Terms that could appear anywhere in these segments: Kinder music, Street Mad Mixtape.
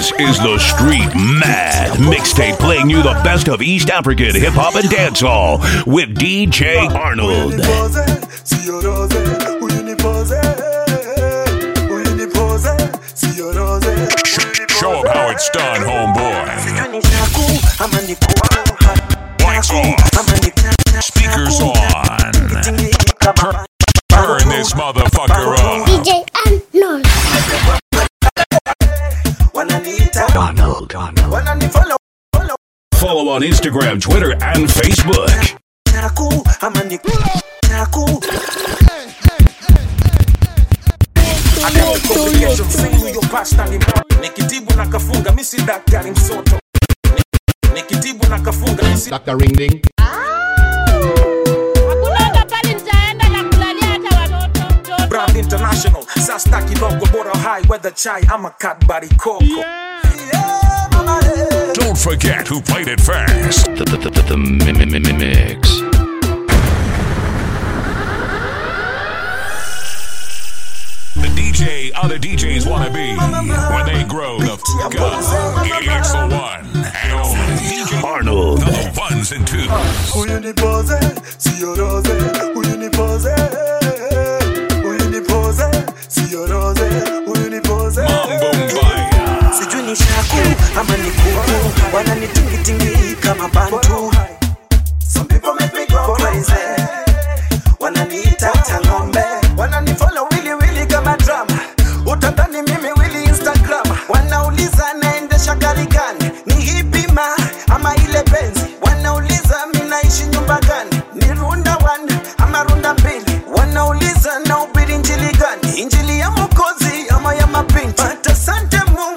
This is the Street Mad Mixtape, playing you the best of East African hip-hop and dancehall with DJ Arnold. Show them how it's done, homeboy. Lights on. Speakers on. Turn this motherfucker up. DJ Arnold. Follow on Instagram, Twitter, and Facebook. Dr. Ring Ding. Brand International, Sastaki Longo Bora High, Weather Chai, I'm a cat body coco. Don't forget who played it first. The mix. The DJ other DJs wanna be when they grow the fuck up. It's the one and only Arnold. The ones and twos. Who you need pose? See your rose. Who you need pose? Who you need pose? See your rose. Who you need pose? Sijuni shaku, ama ni kuku, wana ni tingi tingi kama bantu. Some people make me go crazy, wana ni itata ngombe, wana ni follow willy willy kama drama. Utadhani mimi willy Instagram, wanauliza naendesha gari gani, ni hipi ma ama ile benzi. Wanauliza minaishi nyumba gani, ni runda one ama runda mbili. Wanauliza naubiri injili gani, injili ya mwokozi ama ya mapinti. But asante Mungu.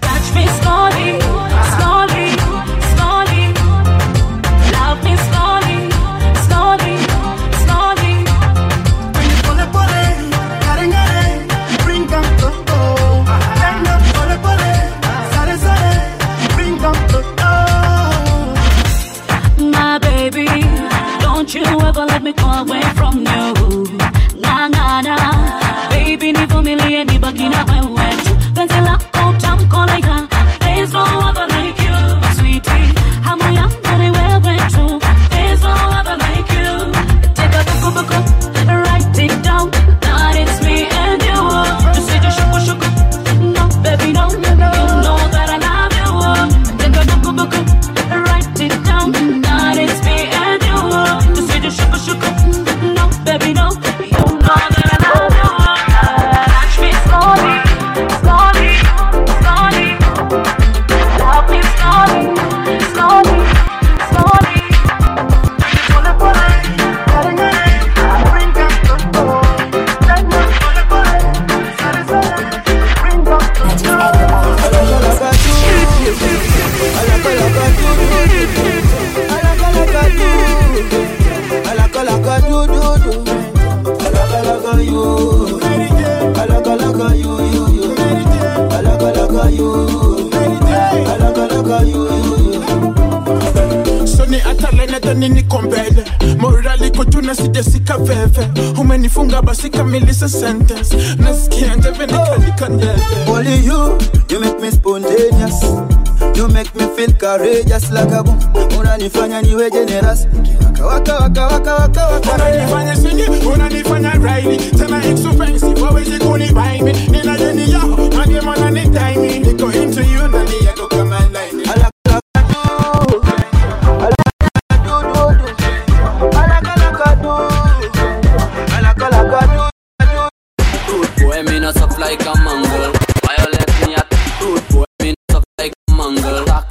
Catch me, Scotty. at you. Soni atalene dani ni kombele morali kutuna sijasika veve umenifunga basi kamilisa sentence nasikia njeve nikalikandele. Only you, you make me spontaneous. You make me feel courageous like a boom. Unanifanya niwe generous. Waka waka waka waka waka. Unanifanya singing, unanifanya riding. Tena it's so fancy, wawezi kunibai me. Nina jeni yao, mage mwana ni timing. Niko into you, nani ya kuka my line.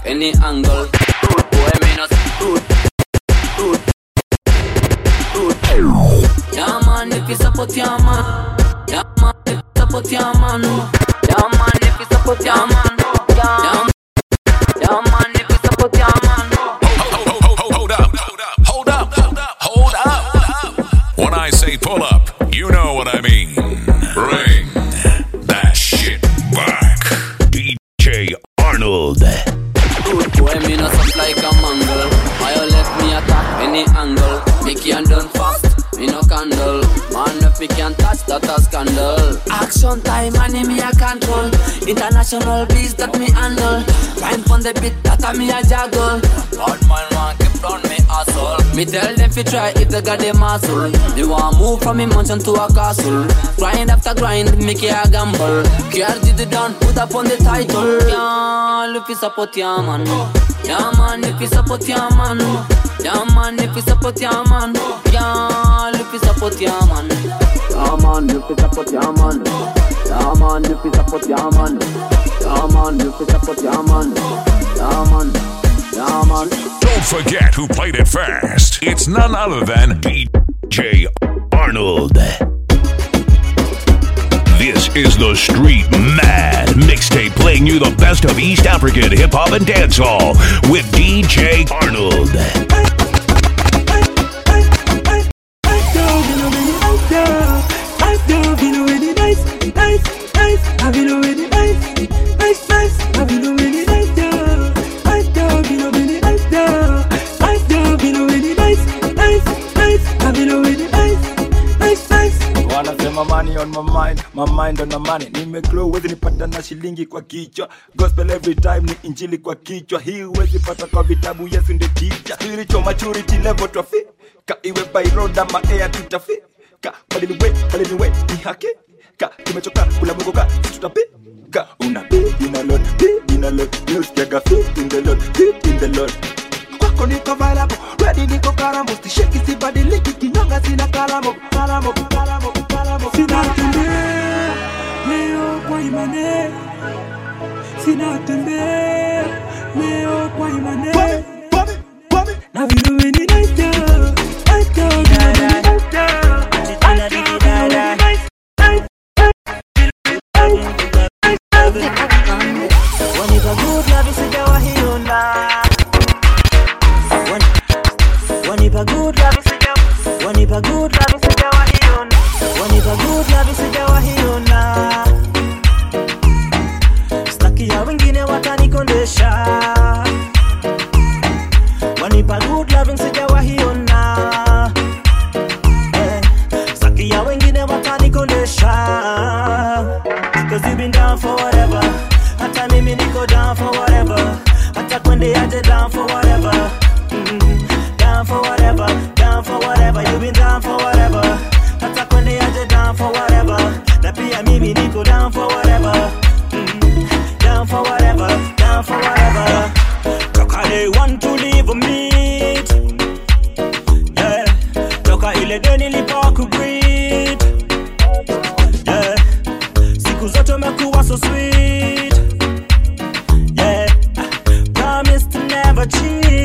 Any angle, dude, boy, minus, dude. Yeah, man, if you support your man, yeah, man, if you support your man, yeah, man, if you support your man, yeah, man, if you support your man. Hold up. When I say pull up, you know what I mean. Bring that shit back, DJ Arnold. Boy, me not soft like a mangle. Why you let me attack any angle? Me can't done fast, me no candle. Man, if me can't touch, that a scandal. Action time, money me a control. International beats that me handle. Rhyme on the beat, that a me a juggle. Bad man want keep round me asshole. Me tell them fi try if they got the muscle. They want move from me mansion to a castle. Grind after grind, make it a gamble. KRG the down, put up on the title. Yeah, look, you support your man. Yeah, man, if you support your man. Yeah, man, if you support your man. Yeah, look, you support your man. Yeah, man, if you support your man. Yeah, man, if you support your man. Yeah, man, if you support your man. Yeah, man. Don't forget who played it first. It's none other than DJ Arnold. This is the Street Mad Mixtape, playing you the best of East African hip-hop and dancehall with DJ Arnold. My money on my mind on my money. Nimekuwezi nipata na shilingi kwa kichwa. Gospel every time ni injili kwa kichwa. Hii huwezi pata kwa vitabu, Yesu ndiye teacher. Spiritual maturity level twafika. Iwe by road ama air tutafika. Baliniwe, ni haki. Tumechoka, kula mungu ka, tutapika. Una beat in the Lord, beat in the Lord. News kiaga, beat in the Lord, beat in the Lord. Kwako niko valabo, ready niko karamo. Sisheki sibadiliki, kinonga sina karamo. Karamo. Sinatende, leo kwa imane. Sinatende, leo kwa imane. Bobby. Na vilu weni naita, naita, naita. Chitana digi dada. Wani kwa good love isija wahiona. Wani kwa good love isija wahiona. Wani kwa good love isija wahiona. Wanipa good love isijawa hiona. Staki ya wengine watanikondesha. Wanipa good love isijawa hiona. Staki ya wengine watanikondesha. Cause you've been down for whatever. Hata mimi niko down for whatever. Hata kwende aje down for whatever. Down for whatever, down for whatever. You've been down for whatever. Hata kwende aje down for whatever. Na pia mimi niko down for whatever. Down for whatever, down for whatever. Toka they want to leave me. Yeah. Toka ile deni lipo ku breathe. Yeah. Siku zote umekuwa so sweet. Yeah. Promise to never cheat.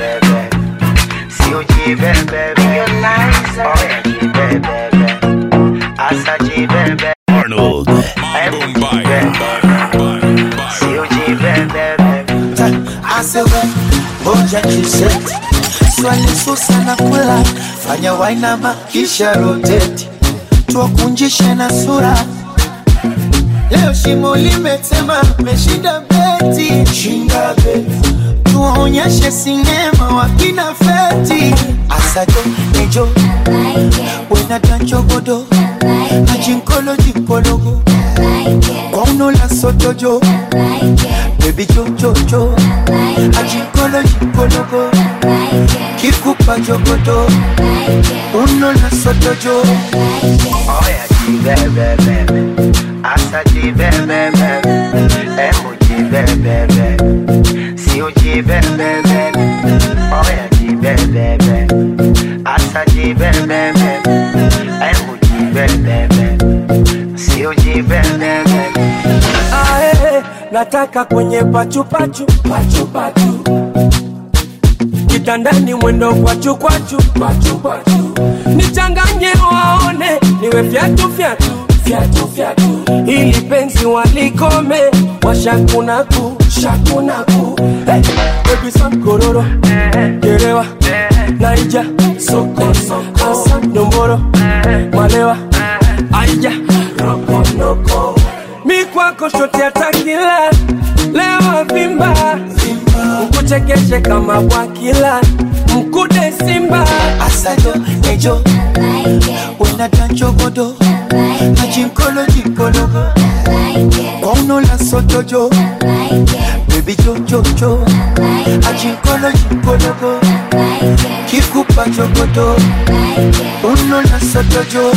COG, baby. You're nice, baby. Asaji, baby. Arnold. Mumbai. COG, baby. Asewe, moja kiseti. Swali susa na kula. Fanya wainama kisha roteti. Tuwakunjishe na sura. Leo shimo limetema, meshinda beti. Shinda beti. Tuonyeshe sinema wakina feti. Asajo, nejo wena dancho godo ajinkolo jinkologo kwa unola soto jo baby jo ajinkolo jinkologo kikupa jogodo unola soto jo. Oh yeah, jibebebe asajibebebe emojibebebe COG, baby. Oh yeah, baby. Asaji, baby. MOG, baby. COG, baby. Ae, nataka kwenye pachu. Kitandani mwendo kwachu. Nichanganye waone, niwe fiatu. Ili penzi walikome, washakunaku. Hey, baby Sam Kororo, Kerewa, Naija, Soko, Asam Nomboro, Malewa, Aija, Roko. Mi kwako shoti atakila, lewa vimba. Mkuchekeshe kama wakila, mkude simba. Asajo, nejo, wena dancho godo, Jinkologo, kono la soto jo, baby jo, jinkologo, kikupa jogoto, kono la soto jo.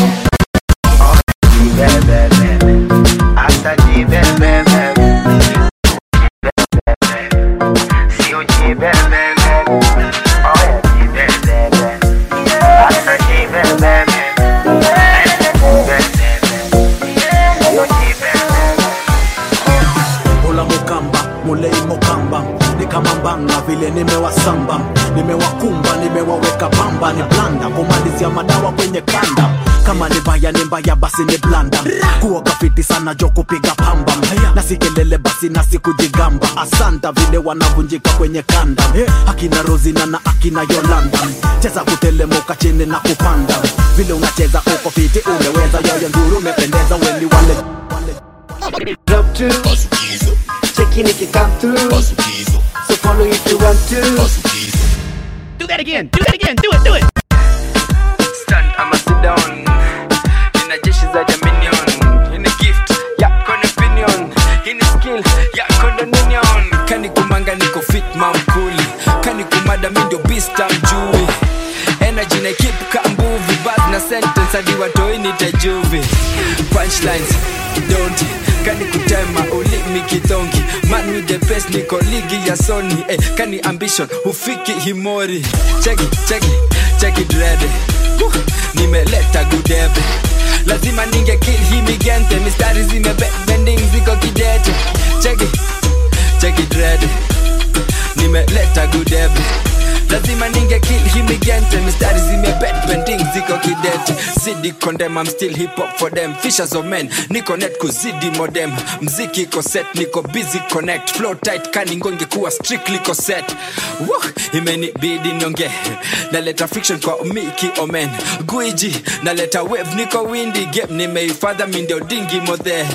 Nimewasamba, nimewakumba, nimewaweka pamba, ni blanda kumalizia madawa kwenye kanda. Kama ni mbaya basi ni blanda. Kuoga fiti sana jo kupiga pamba. Nasikelele basi nasikujigamba. Asanta vile wanavunjika kwenye kanda. Akina Rosina na akina Yolanda. Cheza kutelemoka chini na kupanda. Vile unacheza uko fiti umeweza. Yoyo nduru umependeza weni wale. Drop two, cheki niki come through. So follow if you want to. Do that again. Do it. Stand, I'ma sit down. In a dish is a dominion. In a gift, yeah, con opinion. In a skill, yeah, con dominion. Kani kumanga niko fit maukuli. Kani kumada mindo beast I'm Jewy. Energy na keep kambuvi. But na sentence adiwa toi nitajuvi. Punchlines, don't. Kani kutema uli mikitongi. Man with the best niko ligi ya Sony. Eh, kani ambition ufiki himori. Check it ready. Nimeleta gudebe. Lazima ninge kill him again. Mistari zimebe bending ziko kidete. Check it ready. Nimeleta gudebe. Lazima ninge kill him again. Mistari zimebe bending ziko kidete. Sidi condemn, I'm still hip hop for them. Fishers of men, niko net kuzidi modem. Mziki ko set, niko busy connect. Flow tight, kani ngonge kuwa strictly ko set. Woo, imeni bidi nyonge. Naleta friction kwa umiki omen. Guiji, naleta wave, niko windy game. Nimeifadha minde odingi modhe.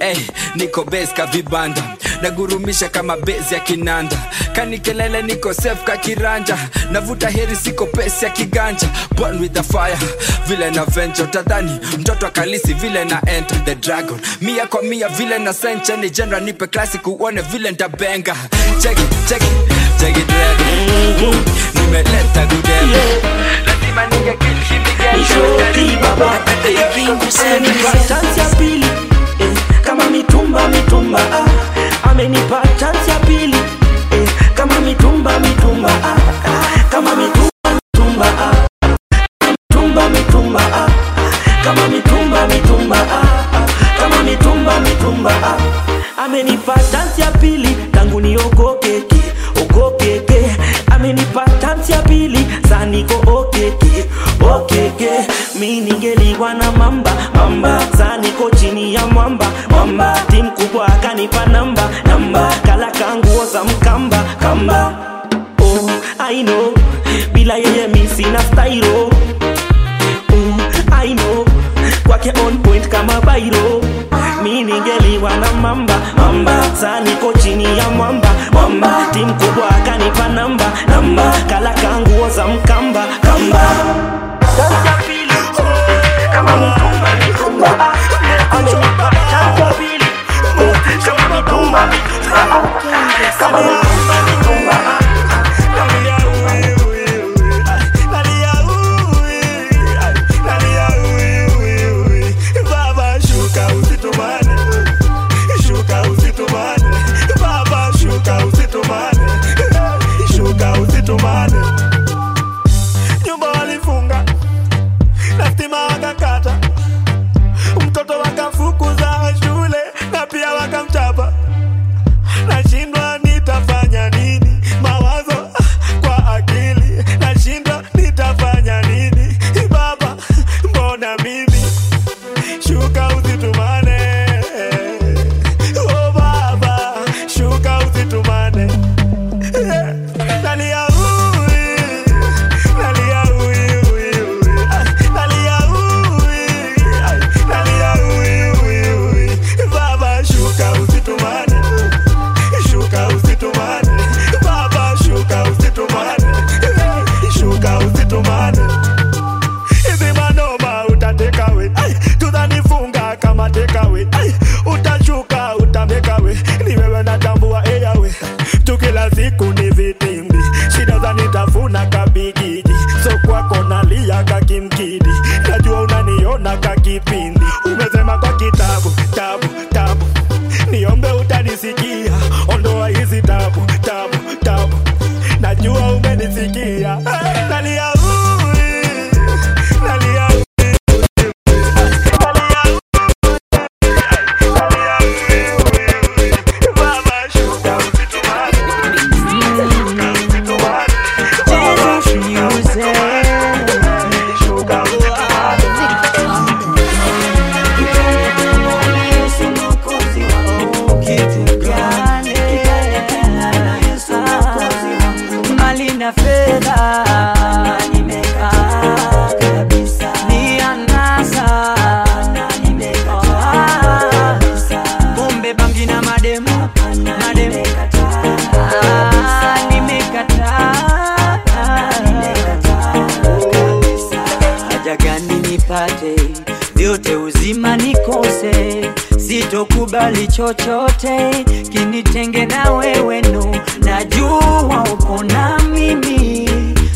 Hey, niko base ka vibanda. Nagurumisha kama base ya kinanda. Kani kelele niko safe ka kiranja. Navuta heri siko pesi ya kiganja. Born with the fire, vile na venture tadhani, mtoto akalisi vile na enter the dragon. Mia kwa mia vile na sencha ni general nipe classic uone vile ndabenga. Check it ready. Nimeleta gudebe. Lazima ninge kill him again. Nishoti baba, kingu seni. Chance ya pili, kama mitumba amenipa chance ya pili, kama mitumba kama mitumba mitumba kama mitumba kama mitumba amenipa chance ya pili tangu niogoke ogoke amenipa Namtia pili zaniko okeke okeke mi ningeliwa na mamba mamba zaniko chini ya mwamba mwamba timu kubwa akanipa namba namba kala kanguo za mkamba kamba oh I know bila yeye mi sina style oh I know kwake on point kama bairo mi ningeliwa na mamba mamba zaniko chini ya mwamba mwamba timu kubwa akanipa namba namba kala kanguo za mkamba kamba kama mtumba mikumba amenipa tangu pili kama mtumba kama mtumba chochote kinitenge na wewe no najua uko na mimi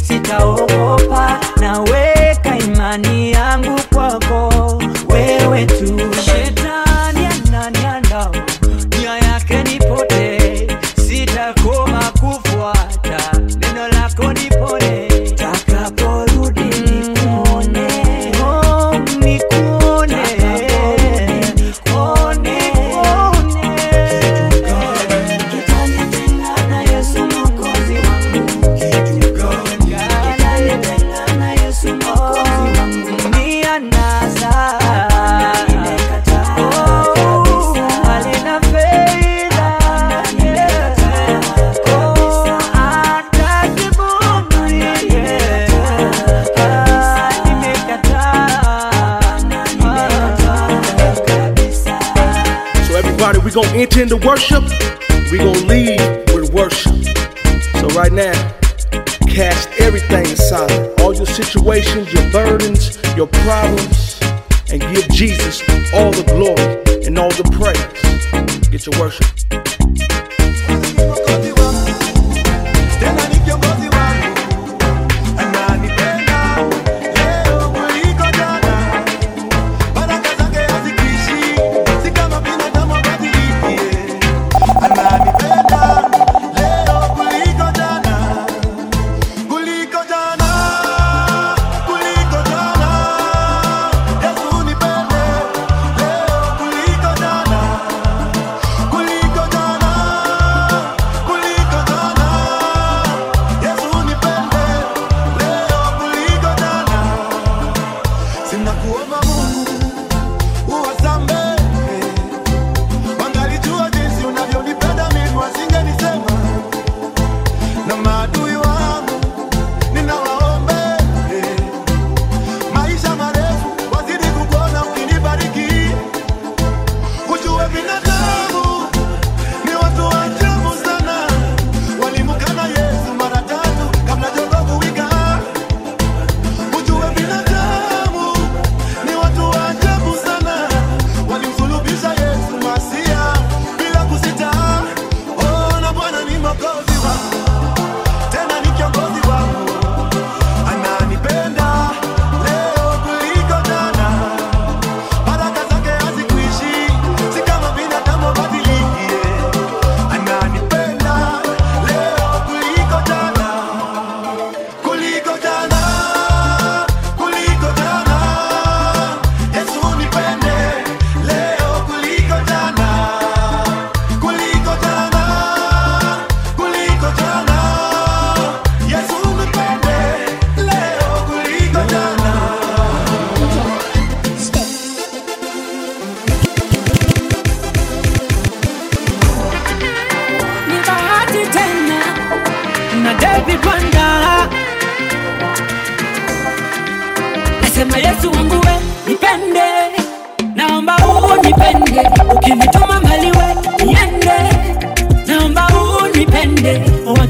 sitaogopa naweka imani yangu kwako wewe tu shetani ananiandao nia yake nipotee sitakoma kufuata neno lako nipone takaporudi nikuone oh nikuone We're gonna enter into worship, we're gonna leave with worship. So right now, cast everything aside. All your situations, your burdens, your problems, and give Jesus all the glory and all the praise. Get your worship.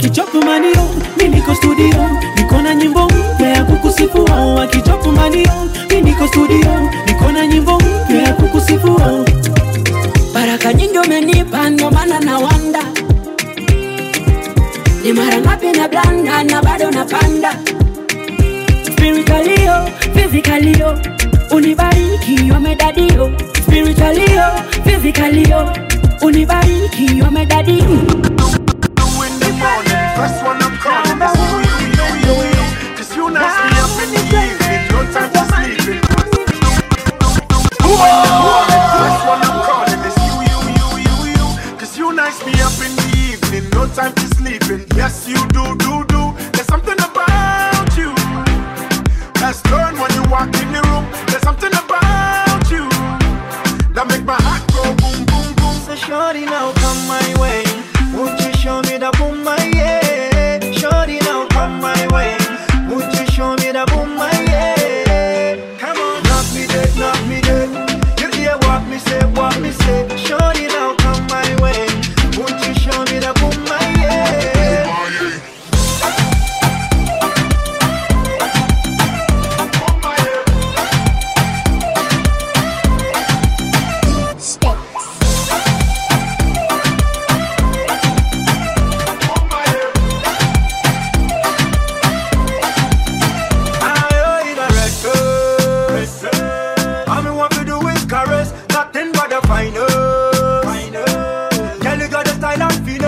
wakichopu manio, miniko studio, nikona nyimbo mpya ya kukusifu wao. Wakichopu manio, miniko studio, nikona nyimbo mpya ya kukusifu wao. Baraka nyingi umenipa ndio maana na wanda, ni mara ngapi na blanda na bado na panda. Spiritually yo, physically yo, unibariki wamedadio. Spiritually yo, physically yo, unibariki wamedadio. First one I'm calling is you. Cause you not stay up in the evening, no time to sleep. First one I'm calling is you. Cause you not stay up in the evening, no time to sleeping. Yes you do. There's something about you that's learned when you walk in the room. There's something about you that make my heart go boom boom boom. So shorty now come my way, won't you show me that boom my yeah? Shorty now come my way, would you show me the boom my head? Come on, knock me dead. You hear what me say. Shorty now come my way, would you show me the boom my head? Boom my head.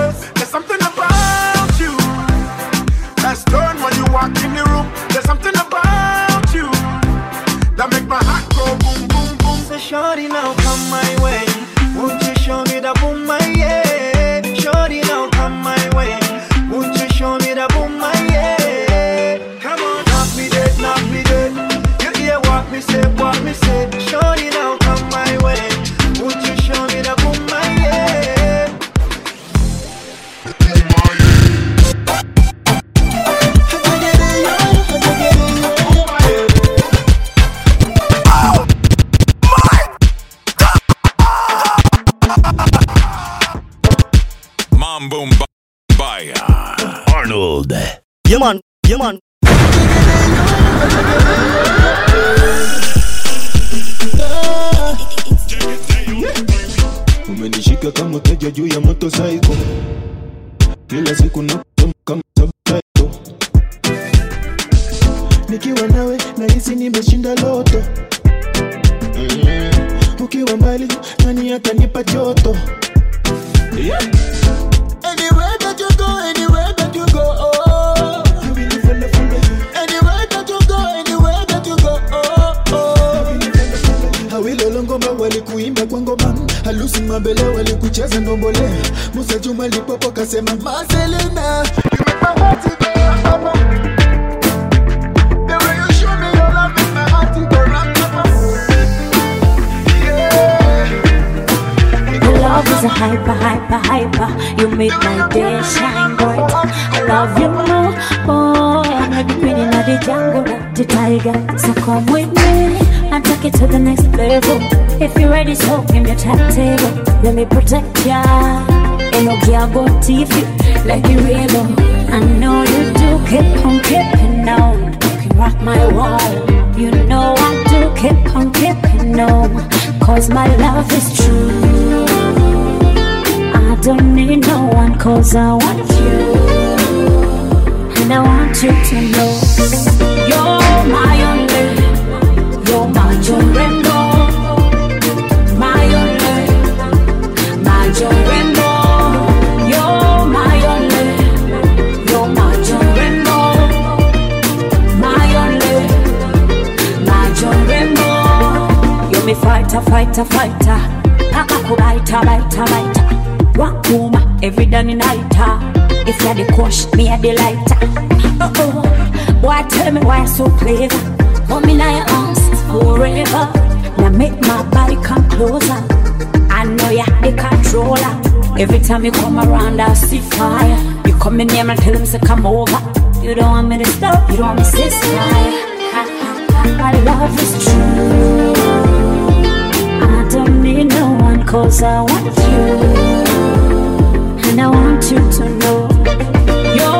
Shorty now come my way, won't you show me the boom my yeah? Shorty now come my way, won't you show me the boom my yeah? Come on, knock me dead. You hear what me say. Shorty now come my way, won't you show me the boom my yeah? Arnold. Yeah man. Umenishika kama teja juu ya motorcycle, kila siku na kama subtitle. Nikiwa nawe nahisi nimeshinda loto, ukiwa mbali nani atanipa joto. Yeah. Anywhere that you go, oh. Anywhere that you go. Hawilo longomba wali kuimba kwa ngoma, halusi mabele wali kucheza ngombole. Musa Juma lipopo kasema Marcelina, you make my heart to go up. The way you show me your love make my heart to go up. Yeah. Your love is a hyper. You make my day shine bright. I love you more, oh. I'm like the queen in the jungle, the tiger. So come with me and take it to the next level. If you're ready, so give me a table. Let me protect ya. And no care about if you like you real. I know you do. Keep on keeping on. You can rock my world. You know I do. Keep on keeping on. 'Cause my love is true. Don't need no one 'cause I want you, and I want you to know you're my only, my only. You're me fighter, paka kubaita. Wakuma every day nighter. If you're the crush, me a the lighter. Oh, boy, tell me why I so clever. Hold me now your arms forever. Now make my body come closer. I know you're the controller. Every time you come around, I see fire. You call me name and tell him to come over. You don't want me to stop, you don't want me to sit fire. My love is true. I don't need no one 'cause I want you. And I want you to know you're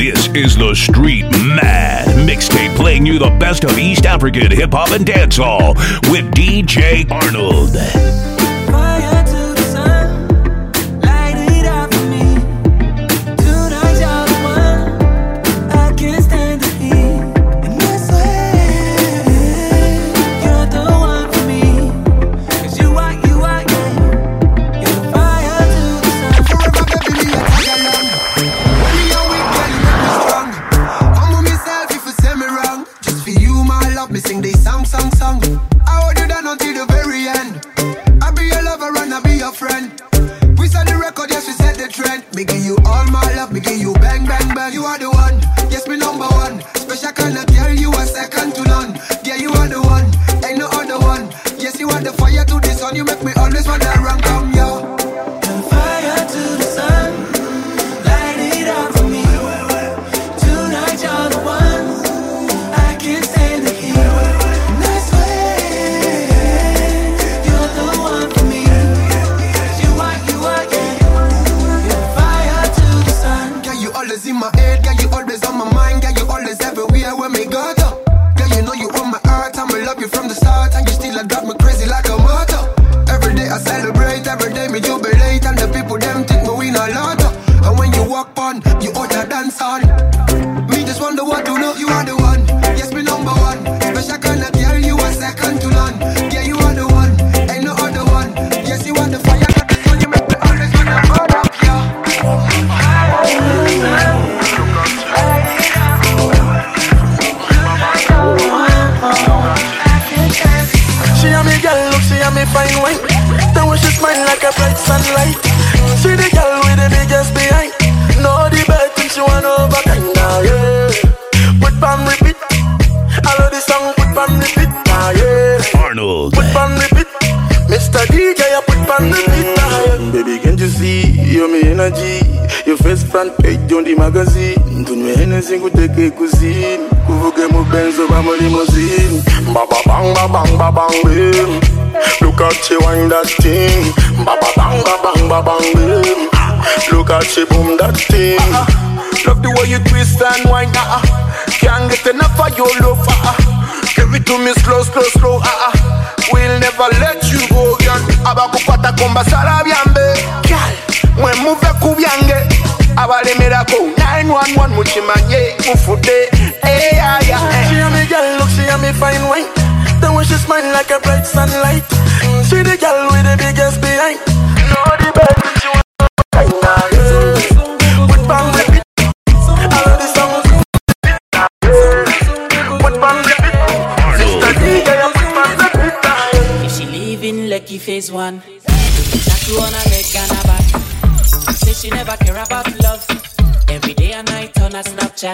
This is the Street Mad Mixtape, playing you the best of East African hip-hop and dancehall with DJ Arnold.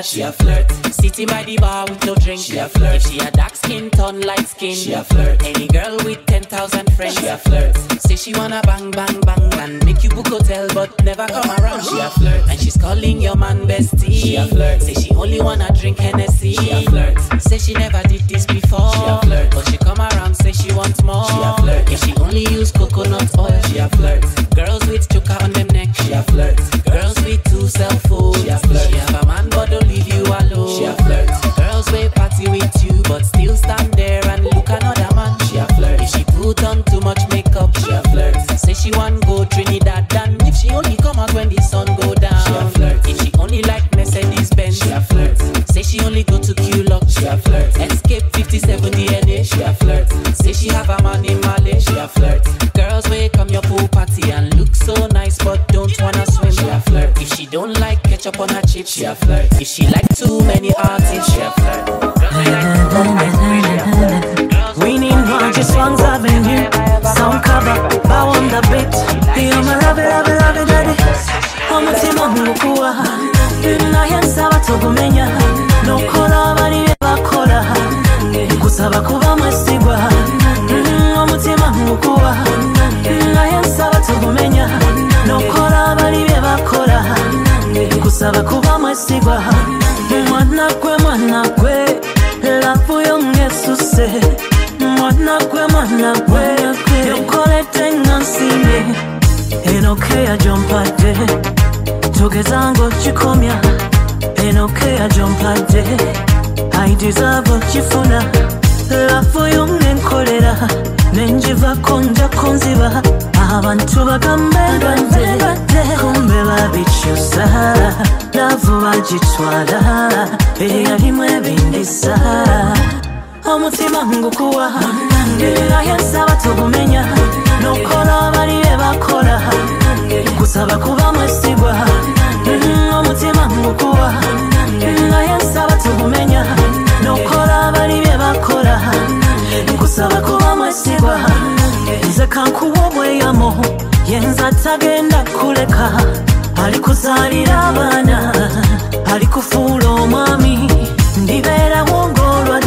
She a flirt, sitting by the bar with no drink. She a flirt. If she a dark skin, turn light skin. She a flirt. Any girl with 10,000 friends. She a flirt. Say she wanna bang, bang, bang, and make you book hotel, but never come around. She a flirt. And she's calling your man bestie. She a flirt. Say she only wanna drink Hennessy. She a flirt. Say she never did this before. She a flirt. But she come around, say she wants more. She a flirt. If she only use coconut oil. She a flirt. Girls with chuka on them neck. She a flirt. Girls with two cell phones. She a flirt. She have a man, but don't leave you alone. She a flirt. Girls will party with you, but still stand there and look another man. She a flirt. If she put on too much makeup, she a flirt. Say she want go Trinidad, and if she only come out when the sun go down, she a flirt. If she only like Mercedes Benz, she a flirt. Say she only go to Q-Lock, she a flirt. Escape 57 DNA, she a flirt. Say she have a man in Mali, she a flirt. Girls will come your pool party and look so nice, but don't wanna swim, she a flirt. If she don't like ketchup on her chips, she a flirt. If she like too many artists, she a flirt. We need more, just one's loving you. Some cover, bow on the beat. Feel my love it, daddy. Umutima nkukuwa, ninayenza batogumenya. Nukora bari bakora, kusaba kuba mwesigwa. Umutima nkukuwa, ninayenza batogumenya. Nukora bari bakora, kusaba kuba mwesigwa. Mwana kwe, lafu yongesuse. Mwana kwe, you call it tengancy. Enokea jompade Togezango chikomia Enokea jompade I deserve what you funa Lafo yung nenkolera Nenjiva konja konziva Abantu bagambe bade Kumbe babichusala Navu wajitwala Eyali mwebindisa Omutima ngukuwa Ngira yensa batugumenya Nukola bariye bakola Kusaba kuba mwesibwa Omutima ngukuwa Ngira yensa batugumenya Nukola bariye bakola Kusaba kuba mwesibwa Nze kankuwa bweyamo Yenza tagenda kuleka Alikuzalira abana Alikufuula omwami Ndibera wongolwa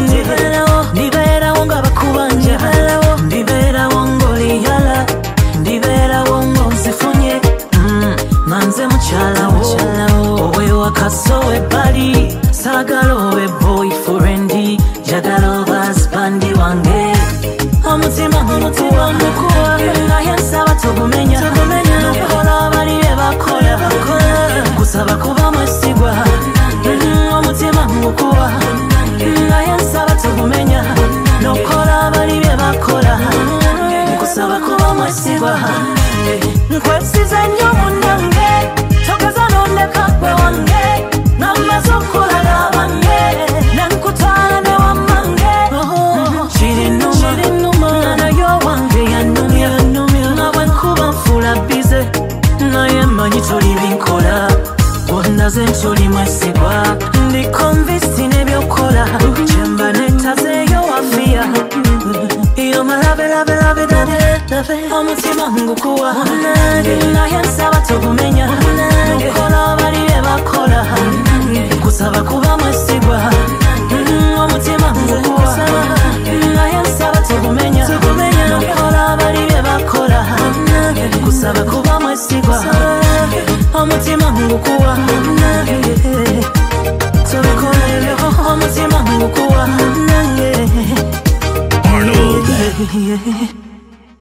Ndibera wonga bakubanja Ndibera wongoliyala Ndibera wongo zifunye Manze muchalawo Owe wakasowe bali Sagalowe boyfriendi Jagalo basbandi wange Omutima mutima mukua Ngayensa batugumenya Nukola baliye bakola Kusaba kuba mwesigwa Omutima mukua Ngayensa batugumenya Nukola baliye bakola Kusaba kuba mwesigwa Nkwesize nyo munyange Tokeza none kakwe wange Namazo kula labange Nankutane Manitoli vinkola Wondaze ntoli mwesigwa Ndi convinced nebyokola Chemba netazeyo wafia Iyo malave lave lave lave Omutima ngukuwa Naye nsaba togumenya Nukola baliye bakola Kusaba kuba mwesigwa Omutima ngukuwa Naye nsaba togumenya Nukola baliye bakola Kusaba kuba mwesigwa Omutima ngukuwa Tubikolere omutima ngukuwa Arnold